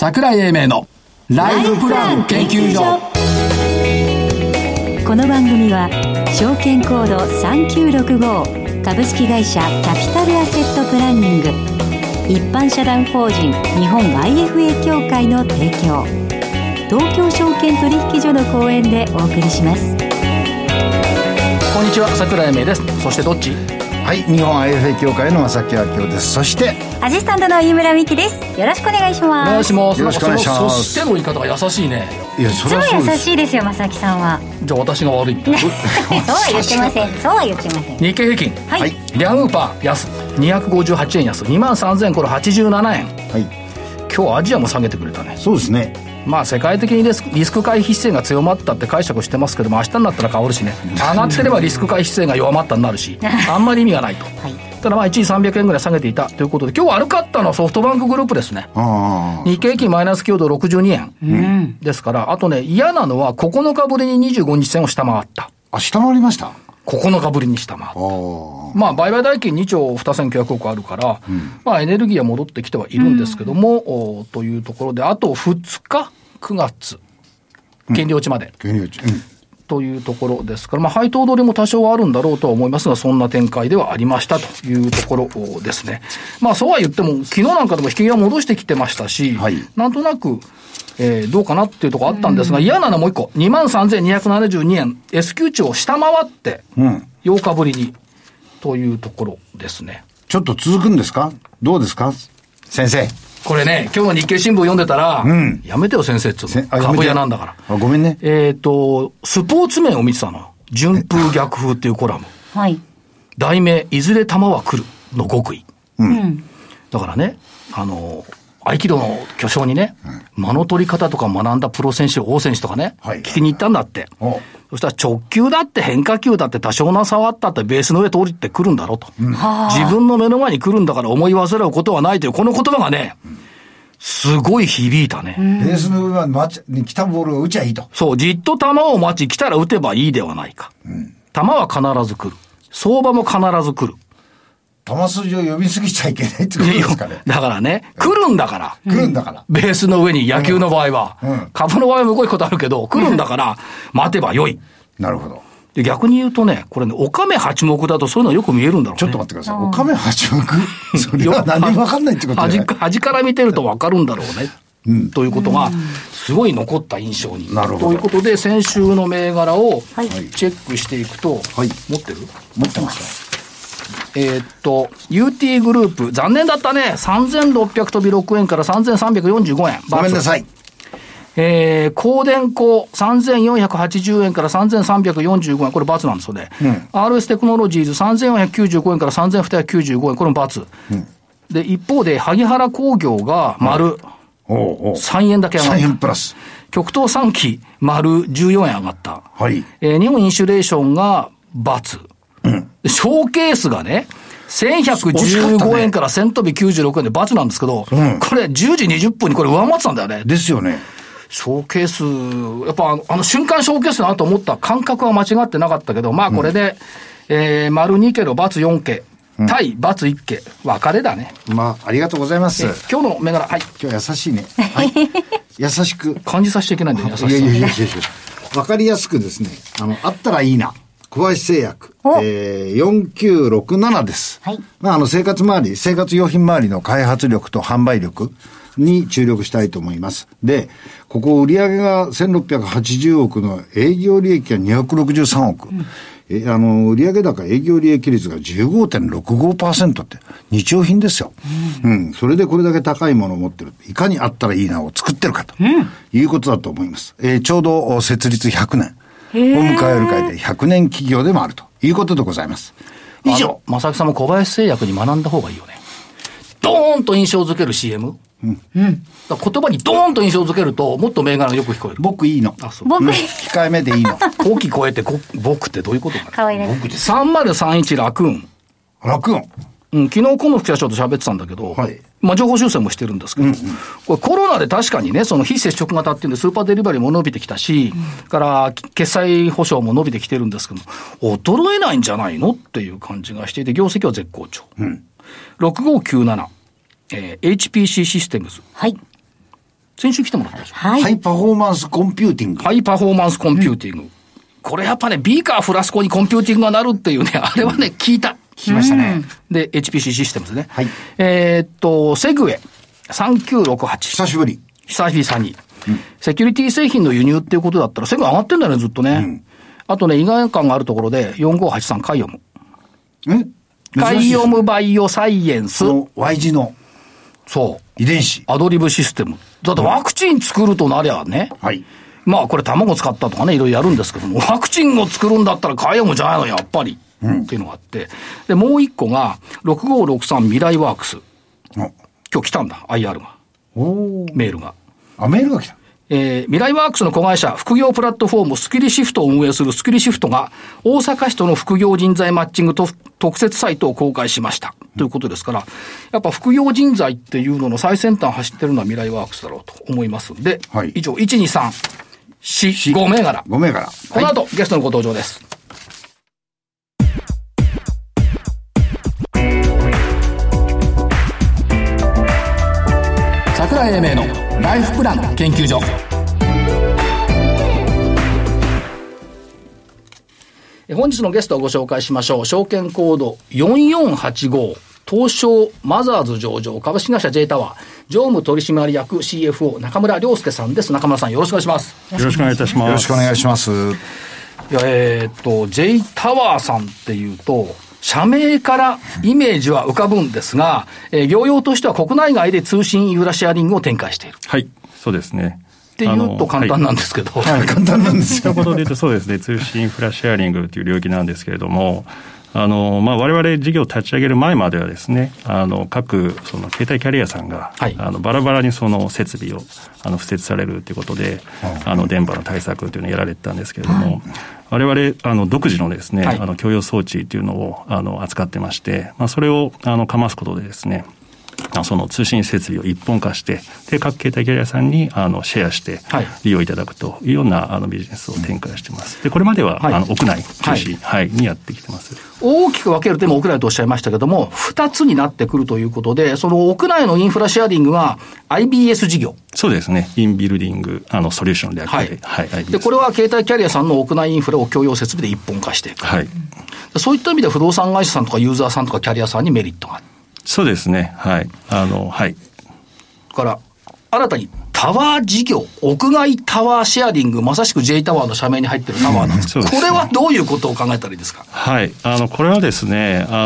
櫻井英明のライフプラン研究所。この番組は証券コード3965株式会社キャピタルアセットプランニング、一般社団法人日本 IFA 協会の提供、東京証券取引所の講演でお送りします。こんにちは、櫻井英明です。そしてどっち？はい、日本 IFA 協会の正木明夫です。そしてアシスタントの飯村美樹です。よろしくお願いします。お願いします。よろしくお願いします。 そしての言い方が優しいね。いや、それはそうです。いつも優しいですよ、正木さんは。じゃあ私が悪いみたいなそうは言ってません。そうは言ってません。日経平均、はい、リャンウーパー安258円安 23,087 円、はい、今日アジアも下げてくれたね。そうですね。まあ世界的にリスク回避姿勢が強まったって解釈してますけども、明日になったら変わるしね。上がってればリスク回避姿勢が弱まったになるし、あんまり意味がないと、はい、ただまあ一時300円ぐらい下げていたということで、今日悪かったのはソフトバンクグループですね。あ、日経平均マイナス強度62円、うん、ですから。あとね、嫌なのは9日ぶりに25日線を下回った。あ、下回りました。9日ぶりに下回った。まあ売買代金2兆2900億あるから、うん、まあエネルギーは戻ってきてはいるんですけども、うん、というところで、あと2日9月権利落ちまで、うん、というところですから、まあ配当取りも多少はあるんだろうとは思いますが、そんな展開ではありましたというところですね。まあそうは言っても昨日なんかでも引き際戻してきてましたし、はい、なんとなくどうかなっていうところあったんですが、嫌なのもう一個、 23,272 円 S q 値を下回って8日ぶりにというところですね。ちょっと続くんですか、どうですか先生。これね、今日の日経新聞読んでたら、うん、やめてよ先生っつうの、株屋なんだから。あ、ごめんね。スポーツ面を見てたの、順風逆風っていうコラムはい。題名、いずれ球は来るの極意、うん、だからね、合気道の巨匠にね、うん、間の取り方とか学んだプロ選手、王選手とかね、はい、聞きに行ったんだって、はい、そしたら直球だって変化球だって多少な触ったってベースの上通りってくるんだろうと、うん、自分の目の前に来るんだから思い忘れることはないというこの言葉がね、うん、すごい響いたね、うん、ベースの上は来たボールを打ちゃいいと。そう、じっと球を待ち、来たら打てばいいではないか、うん、球は必ず来る、相場も必ず来る、玉筋を呼びすぎちゃいけないってことですかね。だからね、来るんだから、うん、来るんだから。ベースの上に、野球の場合は、うんうん、株の場合はむごいことあるけど、来るんだから待てばよい。なるほど。で、逆に言うとね、これね、おかめ八目だとそういうのよく見えるんだろうね。ちょっと待ってください。おかめ八目それは何も分かんないってことじゃない。端から見てると分かるんだろうね。うん、ということがすごい残った印象に。なるほど。ということで先週の銘柄をチェックしていくと、はい、持ってる？持ってました。UT グループ、残念だったね。3600飛び6円から3345円。ごめんなさい。光電工、3480円から3345円。これバツなんですよね。うん、RS テクノロジーズ、3495円から3295円。これもバツ。うん、で、一方で、萩原工業が丸、3円だけ上がった。3円プラス。極東3期、丸14円上がった。はい。日本インシュレーションがバツ。うん、ショーケースがね、1115円から1000飛び96円で×なんですけど、うん、これ10時20分にこれ上回ってたんだよね。ですよね。ショーケース、やっぱあの瞬間ショーケースだなと思った感覚は間違ってなかったけど、まあこれで、うん、丸2ケロ×4ケ、うん、対×1ケ、別れだね。まあありがとうございます。今日の銘柄、はい。今日優しいね。はい、優しく。感じさせていけないんだよね、優しさ。いやいやいやいや。わかりやすくですね、あったらいいな。小林製薬、4967です。はい。まあ、生活用品周りの開発力と販売力に注力したいと思います。で、ここ売上が1680億の営業利益が263億。うん、売上高営業利益率が 15.65% って日用品ですよ、うん。うん。それでこれだけ高いものを持ってる。いかにあったらいいなを作ってるかと、いうことだと思います。ちょうど設立100年。お迎える会で100年企業でもあるということでございます。以上。正木さんも小林製薬に学んだ方がいいよね。ドーンと印象づける CM。うん。うん。だから言葉にドーンと印象づけると、もっと銘柄がよく聞こえる。僕いいの。あ、そう。僕いい、うん。控えめでいいの。後期超えて、僕ってどういうことかな。かわいいね。僕です。3031ラクーン。うん、昨日、コム副社長と喋ってたんだけど、はい、まあ、情報修正もしてるんですけど、うんうん、これコロナで確かにね、その非接触型っていうんで、スーパーデリバリーも伸びてきたし、うん、から、決済保証も伸びてきてるんですけども、衰えないんじゃないのっていう感じがしていて、業績は絶好調。うん、6597、HPC システムズ。はい。先週来てもらったでしょ、はい、ハイパフォーマンスコンピューティング。ハイパフォーマンスコンピューティング、うん、これやっぱねビーカーフラスコにコンピューティングがなるっていうね、あれはね聞きましたね。で HPC システムですね、はい、セグウェイ3968、久々に、うん、セキュリティ製品の輸入っていうことだったらセグウェイ上がってんだよねずっとね、うん、あとね意外感があるところで4583カイオム、カイオムバイオサイエンス、Y 字のそう遺伝子アドリブシステムだってワクチン作るとなりゃね、はい、まあこれ卵使ったとかねいろいろやるんですけども、ワクチンを作るんだったらカイオムじゃないのやっぱり、うん、っていうのがあって、でもう一個が6563未来ワークス、今日来たんだ IR が、おメールが、あメールが来た、未来ワークスの子会社副業プラットフォームスキリシフトを運営するスキリシフトが大阪市との副業人材マッチングと特設サイトを公開しました、うん、ということですから、やっぱ副業人材っていうのの最先端走ってるのは未来ワークスだろうと思いますんで、はい、以上 1,2,3,4,5 銘柄、5銘柄、この後、はい、ゲストのご登場です。櫻井英明のライフプラン研究所。本日のゲストをご紹介しましょう。証券コード4485東証マザーズ上場株式会社 JTOWER 常務取締役 CFO 中村亮介さんです。中村さんよろしくお願いします。よろしくお願いいたします。よろしくお願いします。JTOWER さんっていうと社名からイメージは浮かぶんですが、業用としては国内外で通信インフラシェアリングを展開している。はい、そうですね。っていうと簡単なんですけど。はい、簡単なんですよ。ということで言うとそうですね、通信インフラシェアリングという領域なんですけれども、まあ、我々事業を立ち上げる前まではですね、各その携帯キャリアさんが、はい、バラバラにその設備を敷設されるということで、はい、電波の対策というのをやられてたんですけれども、はい、我々独自のですね、はい、共用装置というのを扱ってまして、まあ、それをかますことでですね、その通信設備を一本化してで各携帯キャリアさんにシェアして利用いただくというようなビジネスを展開しています。でこれまでは屋内中心、はいはい、にやってきてます。大きく分けると今屋内とおっしゃいましたけども2つになってくるということで、その屋内のインフラシェアリングは IBS 事業。そうですね、インビルディングソリューションであって、はいはい、でこれは携帯キャリアさんの屋内インフラを共用設備で一本化していく、はい、そういった意味で不動産会社さんとかユーザーさんとかキャリアさんにメリットがある。そうですね、はい、はい。から新たにタワー事業、屋外タワーシェアリング、まさしく J タワーの社名に入ってるタワーなんですけど、うんね、これはどういうことを考えたらいいですか。はい、これはですね、ま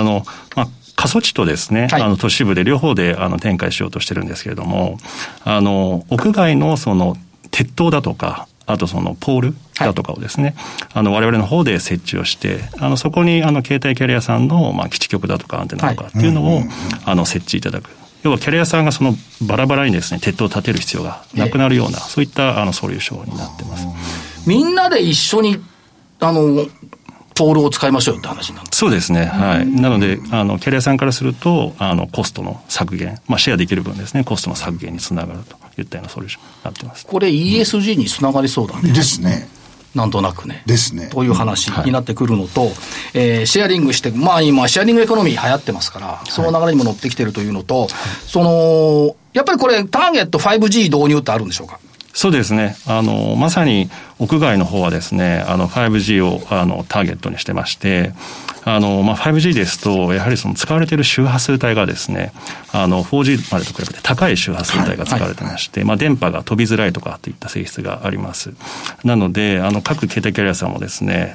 あ過疎地とですね、はい、都市部で両方で展開しようとしてるんですけれども、屋外のその鉄塔だとか、あとそのポールだとかをですね、はい、我々の方で設置をして、そこに携帯キャリアさんの、まあ、基地局だとかアンテナとかっていうのを、はい、設置いただく。要はキャリアさんがそのバラバラにですね、鉄塔を建てる必要がなくなるような、そういったソリューションになってます。みんなで一緒に、ポールを使いましょうよって話になる。そうですね。はい。なので、キャリアさんからすると、コストの削減、まあ、シェアできる分ですね、コストの削減につながるといったようなソリューションになってます。これ ESG につながりそうだね。ですね。なんとなくね。ですね。という話になってくるのと、はい、シェアリングして、まあ今、シェアリングエコノミー流行ってますから、その流れにも乗ってきてるというのと、はい、やっぱりこれ、ターゲット 5G 導入ってあるんでしょうか。そうですね。まさに屋外の方はですね、5G をターゲットにしてまして、まあ、5G ですと、やはりその使われている周波数帯がですね、4G までと比べて高い周波数帯が使われてまして、はいはい、まあ、電波が飛びづらいとかといった性質があります。なので、各携帯キャリアさんもですね、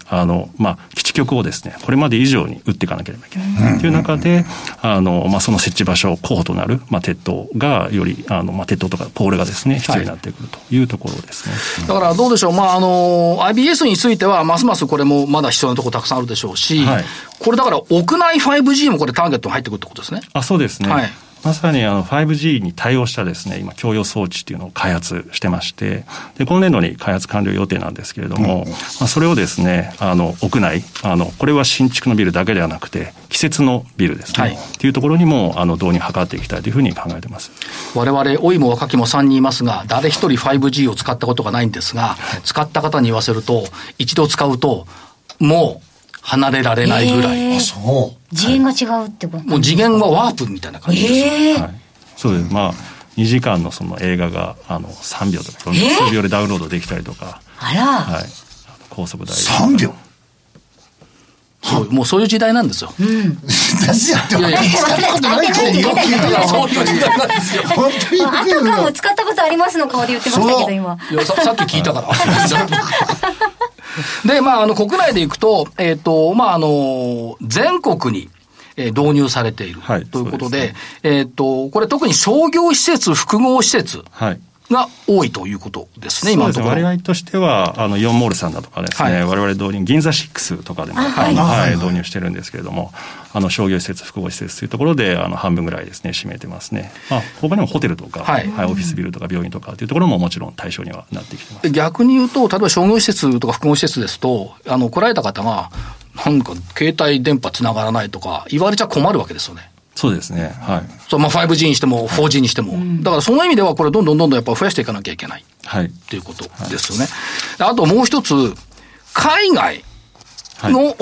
まあ、基地局をですね、これまで以上に打っていかなければいけないという中で、まあ、その設置場所、候補となる、まあ、鉄塔がより、まあ、鉄塔とかポールがですね、必要になってくると。はい、いうところですね。だからどうでしょう、まあ、IBS についてはますますこれもまだ必要なところたくさんあるでしょうし、はい、これだから屋内 5G もこれターゲットが入ってくるってことですね。あ、そうですね、はい、まさに5G に対応したですね、今共用装置というのを開発してまして、で今年度に開発完了予定なんですけれども、うん、まあ、それをですね屋内これは新築のビルだけではなくて季節のビルですね、はい、というところにも導入を図っていきたいというふうに考えています。我々老いも若きも3人いますが誰一人 5G を使ったことがないんですが、使った方に言わせると一度使うともう離れられないぐらい、そう次元が違うってこと、はい、もう次元はワープみたいな感じですよね、はい、そうです。まあ2時間 の, その映画が3秒とか数秒でダウンロードできたりとか、あら、はい、高速代3秒もうそういう時代なんですよ。うん。私だって使ったことないって言ってたけど。そういう時代なんですよ。本当に。あたかも使ったことありますの顔で言ってましたけど今。いやさっき聞いたから。でまあ国内でいくと全国に導入されているということで、はい、そうですね、これ特に商業施設複合施設。はい。が多いということですね。今のところ割合としてはイオンモールさんだとかですね、はい、我々導入銀座6とかでも、はいはい、導入してるんですけれども、商業施設複合施設というところで半分ぐらいですね占めてますね。まあ、他にもホテルとか、はいはい、オフィスビルとか病院とかというところももちろん対象にはなってきてます。逆に言うと例えば商業施設とか複合施設ですと来られた方がなんか携帯電波つながらないとか言われちゃ困るわけですよね。そうですね、はい、そう、まあ、5G にしても 4G にしても、はい、だからその意味ではこれどんどんやっぱ増やしていかなきゃいけない、はい、ということですよね、はい、あともう一つ海外の、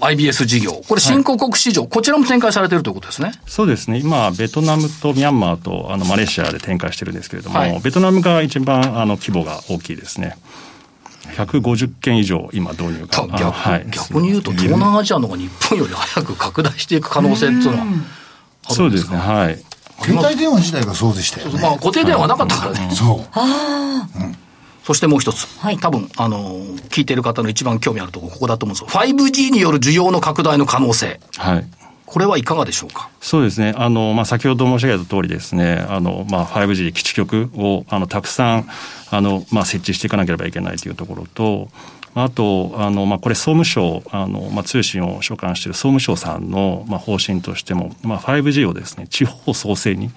はい、IBS 事業、これ新興国市場、はい、こちらも展開されているということですね。そうですね、今ベトナムとミャンマーとマレーシアで展開してるんですけれども、はい、ベトナムが一番規模が大きいですね。150件以上今導入が 逆に言うと東南アジアの方が日本より早く拡大していく可能性っていうのはそうですね、はい。携帯電話自体がそうでしたよね。まあ、固定電話なかったからね。はい、そう。ああ、うん。そしてもう一つ、はい、多分聞いてる方の一番興味あるところここだと思うんですよ。5G による需要の拡大の可能性。はい。これはいかがでしょうか。そうですね。まあ、先ほど申し上げた通りですね。まあ、5G 基地局をたくさんまあ、設置していかなければいけないというところと。あとまあ、これ総務省まあ、通信を所管している総務省さんのまあ、方針としても、まあ、5G をですね地方創生に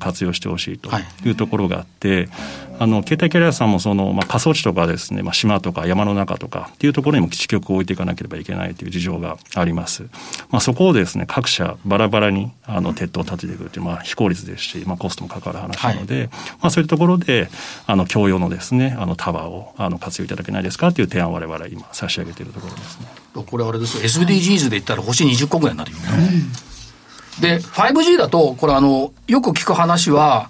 活用してほしいというところがあって、はい、携帯キャリアさんもその、まあ、過疎地とかですね、まあ、島とか山の中とかっていうところにも基地局を置いていかなければいけないという事情があります。まあ、そこをですね各社バラバラに鉄塔を建てていくという、まあ、非効率ですし、まあ、コストもかかる話なので、はい、まあ、そういうところで共用のですねタワーを活用いただけないですかという提案を我々今差し上げているところですね。これあれですよ、 SDGs で言ったら星20個ぐらいになるよね。で 5G だとこれよく聞く話は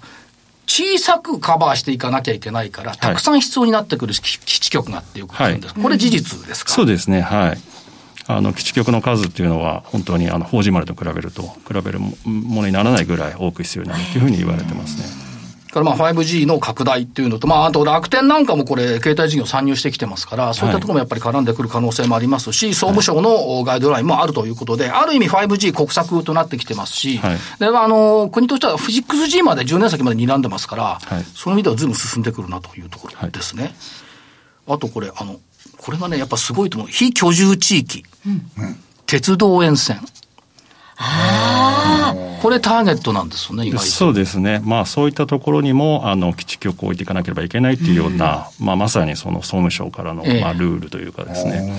小さくカバーしていかなきゃいけないからたくさん必要になってくる基地局がってよく聞くんです、はい、これ事実ですか。そうですね、はい、基地局の数っていうのは本当に4G までと比べるものにならないぐらい多く必要になるというふうに言われてますね。からまあ 5G の拡大っていうのと、まあ、あと楽天なんかもこれ携帯事業参入してきてますからそういったところもやっぱり絡んでくる可能性もありますし、はい、総務省のガイドラインもあるということである意味 5G 国策となってきてますし、はい、で国としては 6G まで10年先まで睨んでますから、はい、その意味ではずいぶん進んでくるなというところですね、はい、あとこれこれがねやっぱすごいと思う非居住地域、うん、鉄道沿線、ああ、これターゲットなんですよね。意外とそうですね、まあ、そういったところにも基地局を置いていかなければいけないというような、まあ、まさにその総務省からの、まあ、ルールというかですね、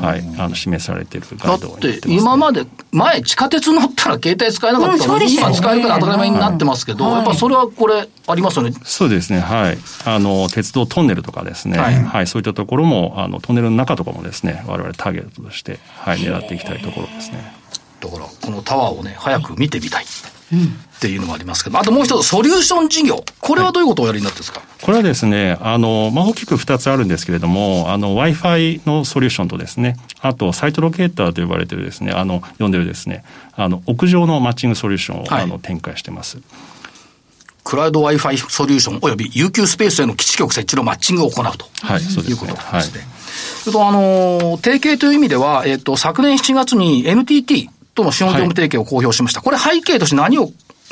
はい、示されているガイドを言ってますね。だって今まで前地下鉄乗ったら携帯使えなかったのに、うん、今使えるから当たり前になってますけど、はい、やっぱそれはこれありますよね。そうですね、はい、鉄道トンネルとかですね、はいはい、そういったところもトンネルの中とかもですね我々ターゲットとして、はい、狙っていきたいところですね。だからこのタワーをね早く見てみたいっていうのもありますけど、あともう一つソリューション事業、これはどういうことをやるんですか。はい、これはですねまあ、大きく2つあるんですけれどもWi-Fi のソリューションとですねあとサイトロケーターと呼ばれてるですね呼んでるですね屋上のマッチングソリューションを、はい、展開してます。クラウド Wi-Fi ソリューションおよび有給スペースへの基地局設置のマッチングを行うと、はい、そうですね、いうことですね。はい、提携という意味では、昨年7月に NTTとの資本業務提携を公表しました。はい、これ背景として何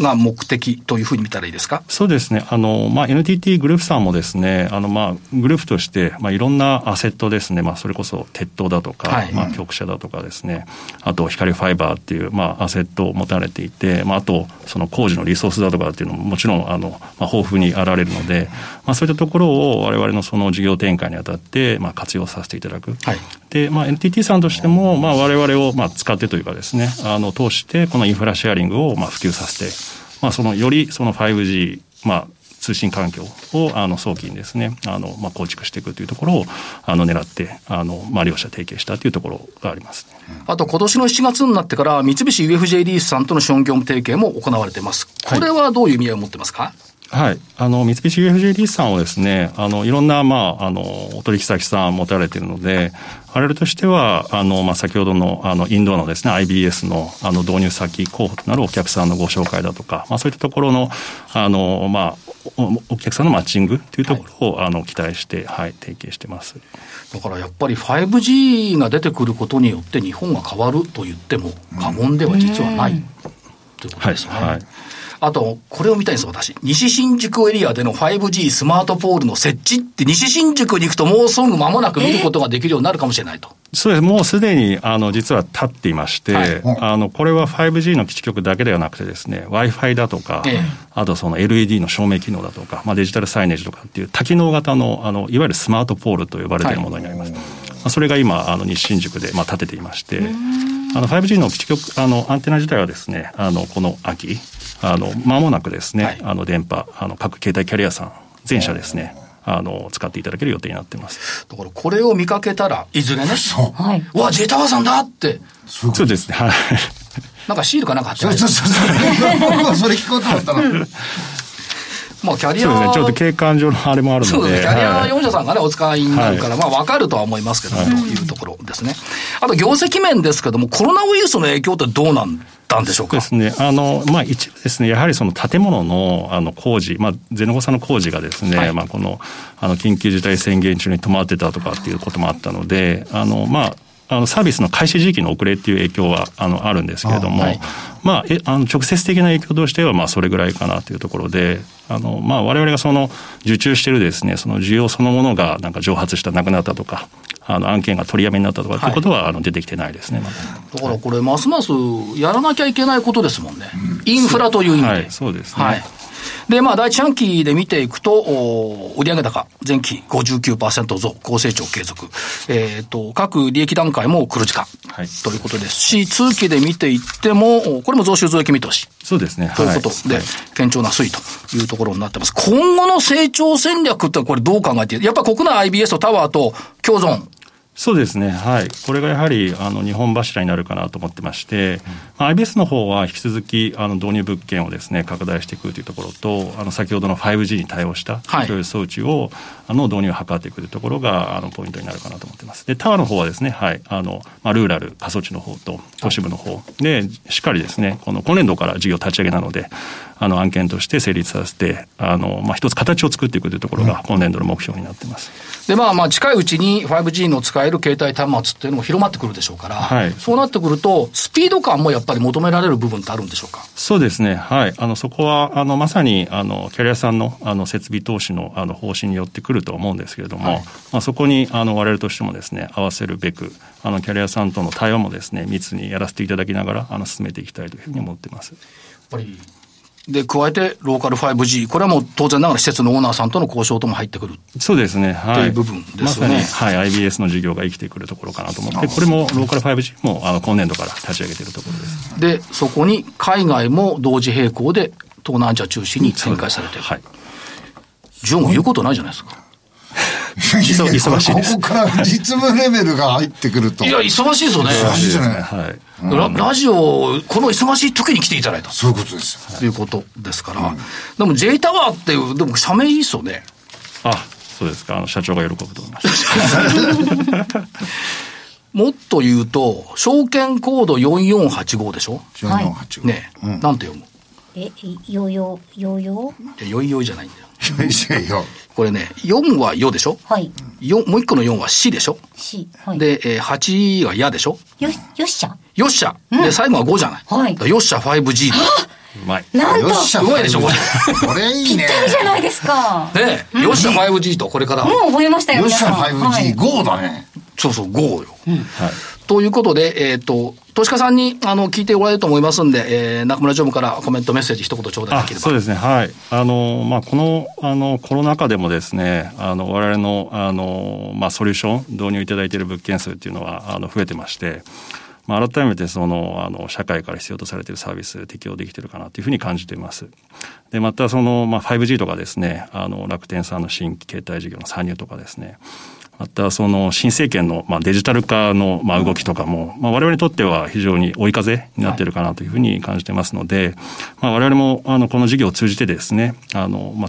が目的というふうに見たらいいですか。そうですね。まあ、NTT グループさんもですね、まあ、グループとして、まあ、いろんなアセットですね、まあ、それこそ鉄塔だとか、はい、まあ、局舎だとかですね、あと光ファイバーっていう、まあ、アセットを持たれていて、まあ、あと、その工事のリソースだとかっていうのももちろん、まあ、豊富にあられるので、まあ、そういったところを我々のその事業展開にあたって、まあ、活用させていただく。はい、で、まあ、NTT さんとしても、まあ、我々を、まあ、使ってというかですね、通して、このインフラシェアリングを、まあ、普及させて、まあ、よりその 5G、まあ、通信環境を早期にですねまあ、構築していくというところを狙ってまあ、両者提携したというところがありますね。あと今年の7月になってから三菱 UFJ リースさんとの資本業務提携も行われています。これはどういう意味合いを持ってますか。はい、はい、三菱 UFJ さんはですね、いろんな、お取引先さん持たれているので、あれとしては、先ほどの、インドのですね、IBS の、導入先候補となるお客さんのご紹介だとか、そういったところの、お客さんのマッチングというところを、はい、期待して、はい、提携してます。だからやっぱり 5G が出てくることによって日本が変わると言っても過言では実はないということですね。はい、はい。あとこれを見たいんです私。西新宿エリアでの 5G スマートポールの設置って西新宿に行くともうすぐ間もなく見ることができるようになるかもしれないと。そうです。もうすでに実は立っていまして、はい、これは 5G の基地局だけではなくてですね、Wi-Fi だとか、あとその LED の照明機能だとか、デジタルサイネージとかっていう多機能型のいわゆるスマートポールと呼ばれているものになります。はい、それが今西新宿で立てていまして、5G の基地局アンテナ自体はですね、この秋間もなくですね、はい、電波各携帯キャリアさん全社ですね。使っていただける予定になってます。だからこれを見かけたらいずれね、そう、はい、うわJTOWERさんだって、そうですね、はい、なんかシールかなんか貼ってないですか。僕はそれ聞こうと思ったの。まあキャリア、そうですね、ちょっと景観上のあれもあるので、そうですね、キャリア4社さんがね、はい、お使いになるから、分かるとは思いますけど、はい、というところですね。あと業績面ですけども、コロナウイルスの影響ってどうなんだんでしょうか。そうですね、一部ですね、やはりその建物の工事、ゼノコさんの工事がですね、はい、この緊急事態宣言中に止まってたとかっていうこともあったので、サービスの開始時期の遅れっていう影響はあるんですけれども、はい、直接的な影響としてはそれぐらいかなというところで、我々がその受注しているですね、その需要そのものがなんか蒸発したなくなったとか、案件が取りやめになったとかっていうことは出てきてないですね、はい、だからこれますますやらなきゃいけないことですもんね、インフラという意味で、はい、そうですね、はい、で第一半期で見ていくと売上高前期 59% 増、高成長継続、各利益段階も黒字化、はい、ということですし、通期で見ていってもこれも増収増益見通し、そうですね、ということで、はい、堅調な推移というところになってます。今後の成長戦略ってこれどう考えている？やっぱ国内 IBS とタワーと共存。そうですね、はい、これがやはり日本柱になるかなと思ってまして、IBS の方は引き続き導入物件をですね拡大していくというところと、先ほどの 5G に対応したいろいろ装置を導入を図っていくというところがポイントになるかなと思ってます。でタワーの方はですね、はい、ルーラル過疎地の方と都市部の方でしっかりですね、今年度から事業立ち上げなので案件として成立させて一つ形を作っていくというところが今年度の目標になってます。で近いうちに 5G の使える携帯端末っていうのも広まってくるでしょうから、はい、そうなってくるとスピード感もやっぱり求められる部分ってあるんでしょうか。そうですね、はい、そこはまさにキャリアさんの設備投資の方針によってくると思うんですけれども、はい、そこに我々としてもですね合わせるべくキャリアさんとの対話もですね密にやらせていただきながら進めていきたいというふうに思ってます。やっぱりで加えてローカル 5G、 これはもう当然ながら施設のオーナーさんとの交渉とも入ってくる。そうですね、はい、という部分ですね。まさに、はい、IBS の事業が生きてくるところかなと思って、これもローカル 5G も今年度から立ち上げているところです。でそこに海外も同時並行で東南アジア中心に展開されている、はい、ジョン言うことないじゃないですか。忙しいです。ここから実務レベルが入ってくるといや忙しいですよね。忙しいですね、はい、ラジオこの忙しい時に来ていただいた、そういうことですよ、ということですから、うん、でも J タワーっていうでも社名いいですよね。あ、そうですか、社長が喜ぶと思いますもっと言うと証券コード4485でしょ、4485、ねえ、うん、なんて読む？ヨイヨじゃないんだよこれね、4はヨでしょ、はい、もう1個の4はシでしょ、シ、はい、で、8はヤでしょ、よっしゃ、うん、で最後は5じゃない、はい、よっしゃ 5G うまい、なんとうまいでしょこれいいね、ぴったりじゃないですかね、うん、よっしゃ 5G とこれからもう覚えましたよ、よっしゃ 5G、5だね、そうそう5よ、うん、はい、ということで投資家さんに聞いておられると思いますんで、中村常務からコメントメッセージ一言頂戴できれば。そうですね、はい、このコロナ禍でもですね我々のソリューション導入いただいている物件数っていうのは増えてまして、改めてその社会から必要とされているサービス適用できているかなというふうに感じています。でまた5G とかですね楽天さんの新規携帯事業の参入とかですねまたその新政権のデジタル化の動きとかも我々にとっては非常に追い風になっているかなというふうに感じてますので、我々もこの事業を通じてですね、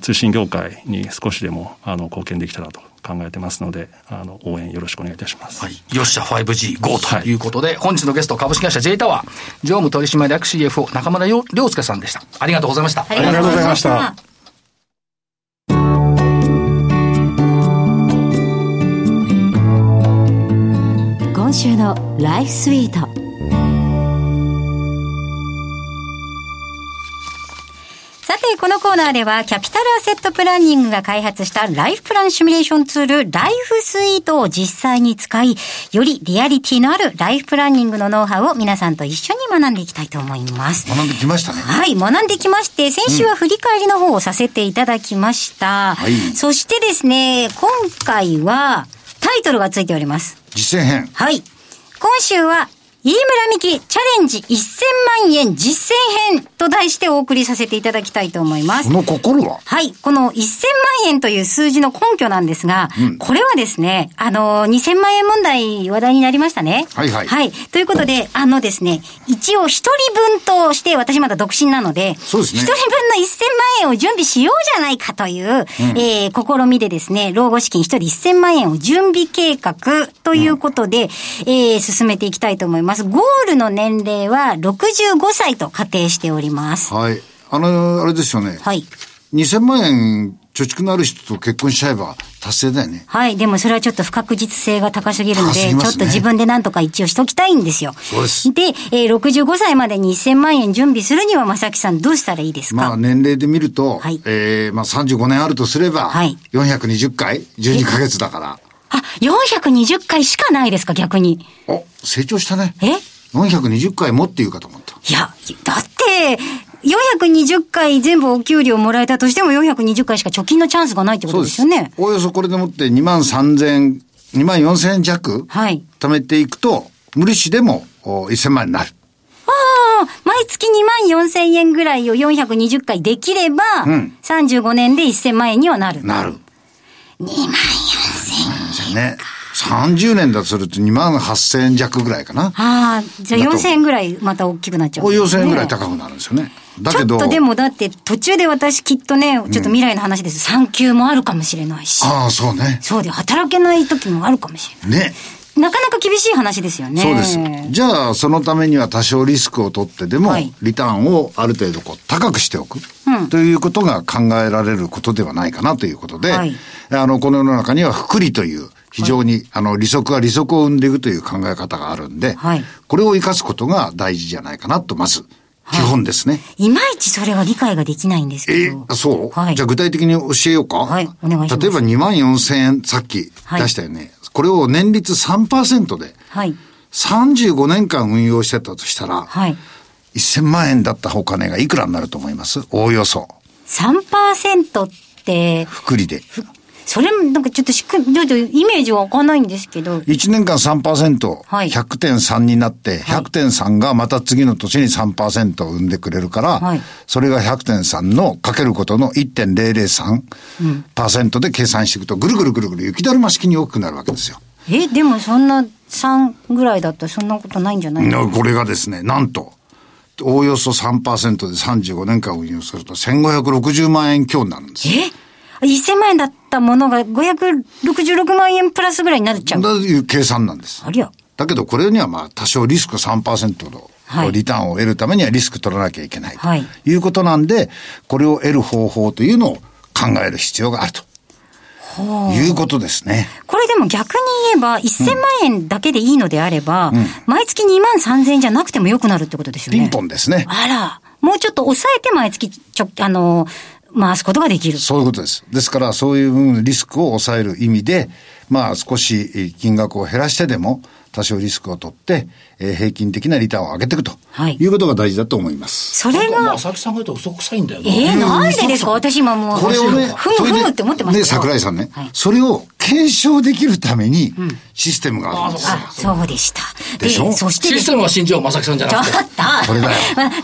通信業界に少しでも貢献できたらと考えてますので、応援よろしくお願いいたします。はい、よっしゃ 5G GO ということで、はい、本日のゲスト株式会社 JTOWER 常務取締役 CFO 中村亮介さんでした。ありがとうございました。ありがとうございました。今週のライフスイート。さて、このコーナーではキャピタルアセットプランニングが開発したライフプランシミュレーションツールライフスイートを実際に使い、よりリアリティのあるライフプランニングのノウハウを皆さんと一緒に学んでいきたいと思います。学んできましたね。はい、学んできまして、先週は振り返りの方をさせていただきました、はい、そしてですね、今回はタイトルがついております。実践編。はい、今週は飯村美希チャレンジ1000万円実践編と題してお送りさせていただきたいと思います。その心は？はい。この1000万円という数字の根拠なんですが、うん、これはですね、2000万円問題話題になりましたね。はいはい。はい。ということで、ですね、一応一人分として、私まだ独身なので、そうですね。一人分の1000万円を準備しようじゃないかという、試みでですね、老後資金一人1000万円を準備計画ということで、進めていきたいと思います。ゴールの年齢は65歳と仮定しております。はい。あれですよね。はい。2000万円貯蓄のある人と結婚しちゃえば達成だよね。はい。でもそれはちょっと不確実性が高すぎるので、ね、ちょっと自分で何とか一応しときたいんですよ。そうです。で、65歳までに1000万円準備するには、正木さんどうしたらいいですか？年齢で見ると、はい、35年あるとすれば、はい、420回、12ヶ月だから。あ、420回しかないですか、逆に。あ、成長したね。え？ 420 回もっていうかと思った。いや、だって、420回全部お給料もらえたとしても420回しか貯金のチャンスがないってことですよね。おおよそこれでもって2万4000円弱、はい、貯めていくと、無利子でも1000万円になる。毎月2万4000円ぐらいを420回できれば、うん、35年で1000万円にはなる。なる。2万4000円か。30年だとすると2万8000円弱ぐらいかな。ああ、じゃあ4000円ぐらいまた大きくなっちゃうんですね。4000円ぐらい高くなるんですよね。だけど。ちょっとでもだって途中で私きっとね、ちょっと未来の話です。産休もあるかもしれないし。ああ、そうね。そうで、働けない時もあるかもしれない。ね。なかなか厳しい話ですよね。そうです。じゃあそのためには多少リスクを取ってでも、はい、リターンをある程度高くしておく、うん、ということが考えられることではないかなということで、はい、この世の中には複利という非常に、はい、利息が利息を生んでいくという考え方があるんで、はい、これを生かすことが大事じゃないかなと、まず基本ですね、はい。いまいちそれは理解ができないんですけど。そう、はい、じゃあ具体的に教えようか。はい、お願いします。例えば2万4000円さっき出したよね。はい、これを年率 3% で、35年間運用してたとしたら、はい、1000万円だったお金がいくらになると思います？おおよそ。3% って。複利で。それもなんかちょっとイメージはわかんないんですけど。1年間 3%、はい、100.3 になって、はい、100.3 がまた次の年に 3% を生んでくれるから、はい、それが 100.3 のかけることの 1.003% で計算していくと、ぐるぐるぐるぐる雪だるま式に大きくなるわけですよ。でもそんな3ぐらいだったらそんなことないんじゃないですか？これがですね、なんと、おおよそ 3% で35年間運用すると1560万円強になるんです。1000万円だったものが566万円プラスぐらいになっちゃうという計算なんです。ありゃ。だけどこれには多少リスク 3% のリターンを得るためにはリスク取らなきゃいけない、はい、ということなんで、これを得る方法というのを考える必要があるということですね。これでも逆に言えば1000万円だけでいいのであれば、毎月2万3000円じゃなくても良くなるってことですよね。ピンポンですね。あら、もうちょっと抑えて毎月回すことができる。そういうことです。ですから、そういうリスクを抑える意味で、少し金額を減らしてでも、多少リスクを取って、平均的なリターンを上げていくと、はい、いうことが大事だと思います。それが。浅木さんが言うと嘘くさいんだよね。なんでですか？私今もう、これをね、ふむふむって思ってましたけど。で、桜井さんね、はい、それを検証できるためにシステムがあるんですよ。あ、そうでした。でしょ？そしてシステムは新庄正樹さんじゃなくて。ちょっとこれだよ。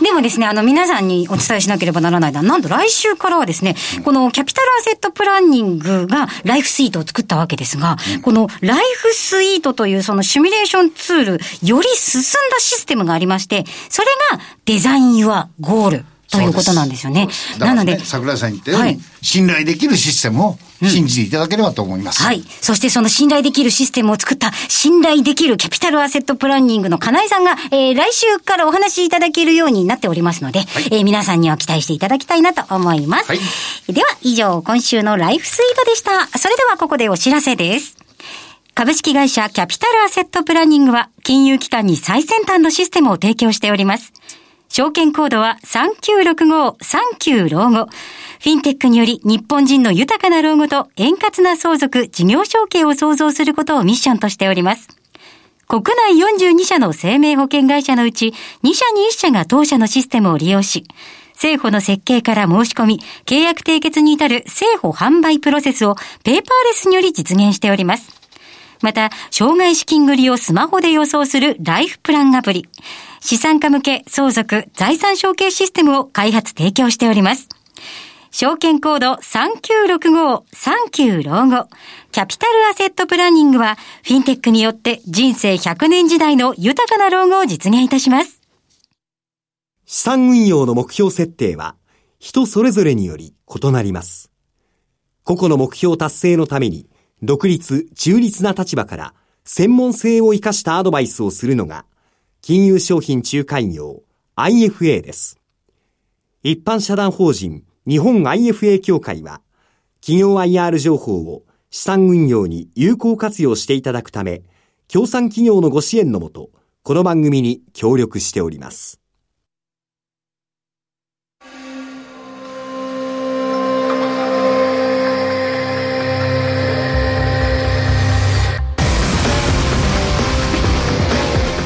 でもですね、皆さんにお伝えしなければならないのは、なんと来週からはですね、このキャピタルアセットプランニングがライフスイートを作ったわけですが、このライフスイートというそのシミュレーションツール、より進んだシステムがありまして、それがデザイン・ユア・ゴール。ということなんですよね。なので、桜井さん言ったように、はい、信頼できるシステムを信じていただければと思います。はい。そしてその信頼できるシステムを作った、信頼できるキャピタルアセットプランニングの金井さんが、来週からお話しいただけるようになっておりますので、はい、皆さんには期待していただきたいなと思います。はい、では、以上、今週のライフスイートでした。それではここでお知らせです。株式会社キャピタルアセットプランニングは、金融機関に最先端のシステムを提供しております。証券コードは3965、39老後。フィンテックにより日本人の豊かな老後と円滑な相続、事業承継を創造することをミッションとしております。国内42社の生命保険会社のうち2社に1社が当社のシステムを利用し、生保の設計から申し込み、契約締結に至る生保販売プロセスをペーパーレスにより実現しております。また、障害資金繰りをスマホで予想するライフプランアプリ、資産家向け相続財産承継システムを開発提供しております。証券コード3965、39老後。キャピタルアセットプランニングは、フィンテックによって人生100年時代の豊かな老後を実現いたします。資産運用の目標設定は、人それぞれにより異なります。個々の目標達成のために、独立、中立な立場から専門性を生かしたアドバイスをするのが金融商品仲介業 IFA です。一般社団法人日本 IFA 協会は企業 IR 情報を資産運用に有効活用していただくため、協賛企業のご支援のもと、この番組に協力しております。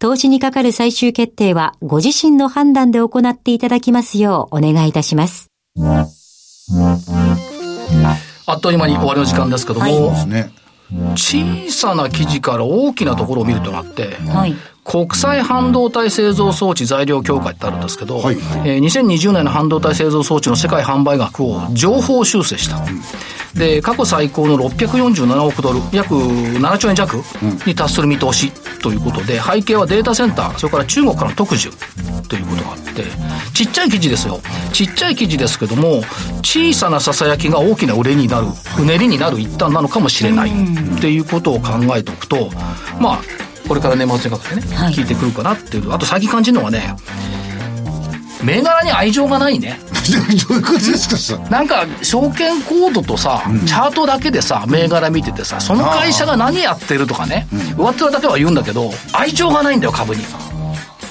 投資にかかる最終決定はご自身の判断で行っていただきますようお願いいたします。あっという間に終わりの時間ですけども、はい、小さな記事から大きなところを見るとなって、はい、国際半導体製造装置材料協会ってあるんですけど、はい、2020年の半導体製造装置の世界販売額を上方修正した。で、過去最高の647億ドル、約7兆円弱に達する見通しということで、背景はデータセンター、それから中国からの特需ということがあって、ちっちゃい記事ですよ。ちっちゃい記事ですけども、小さなささやきが大きな売れになる、うねりになる一端なのかもしれないっていうことを考えておくと、まあ、これから年末にかけてね、はい、聞いてくるかなっていう。あと最近感じるのはね、銘柄に愛情がないね。どういうことですかさ。なんか証券コードとさ、チャートだけでさ、銘柄見ててさ、その会社が何やってるとかね、上っ面だけは言うんだけど、愛情がないんだよ、株に。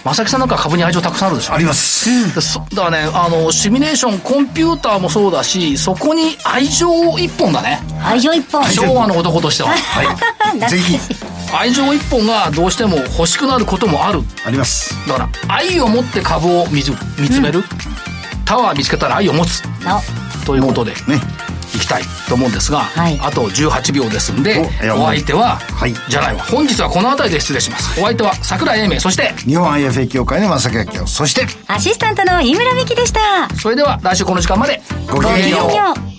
正木さんなんか株に愛情たくさんあるでしょ。あります。だからね、シミュレーション、コンピューターもそうだし、そこに愛情一本だね。愛情一本。昭和の男としては。はい。ぜひ。愛情一本がどうしても欲しくなることもある。あります。だから愛を持って株を見つめる。タワー見つけたら愛を持つ。ということで。ね。いきたいと思うんですが、はい、あと18秒ですんで、お相手は、はい、じゃないわ。本日はこの辺りで失礼します。お相手は桜井英明、そして日本 IFA 協会の正木彰夫、そしてアシスタントの飯村美樹でした。それでは来週この時間までごきげんよう。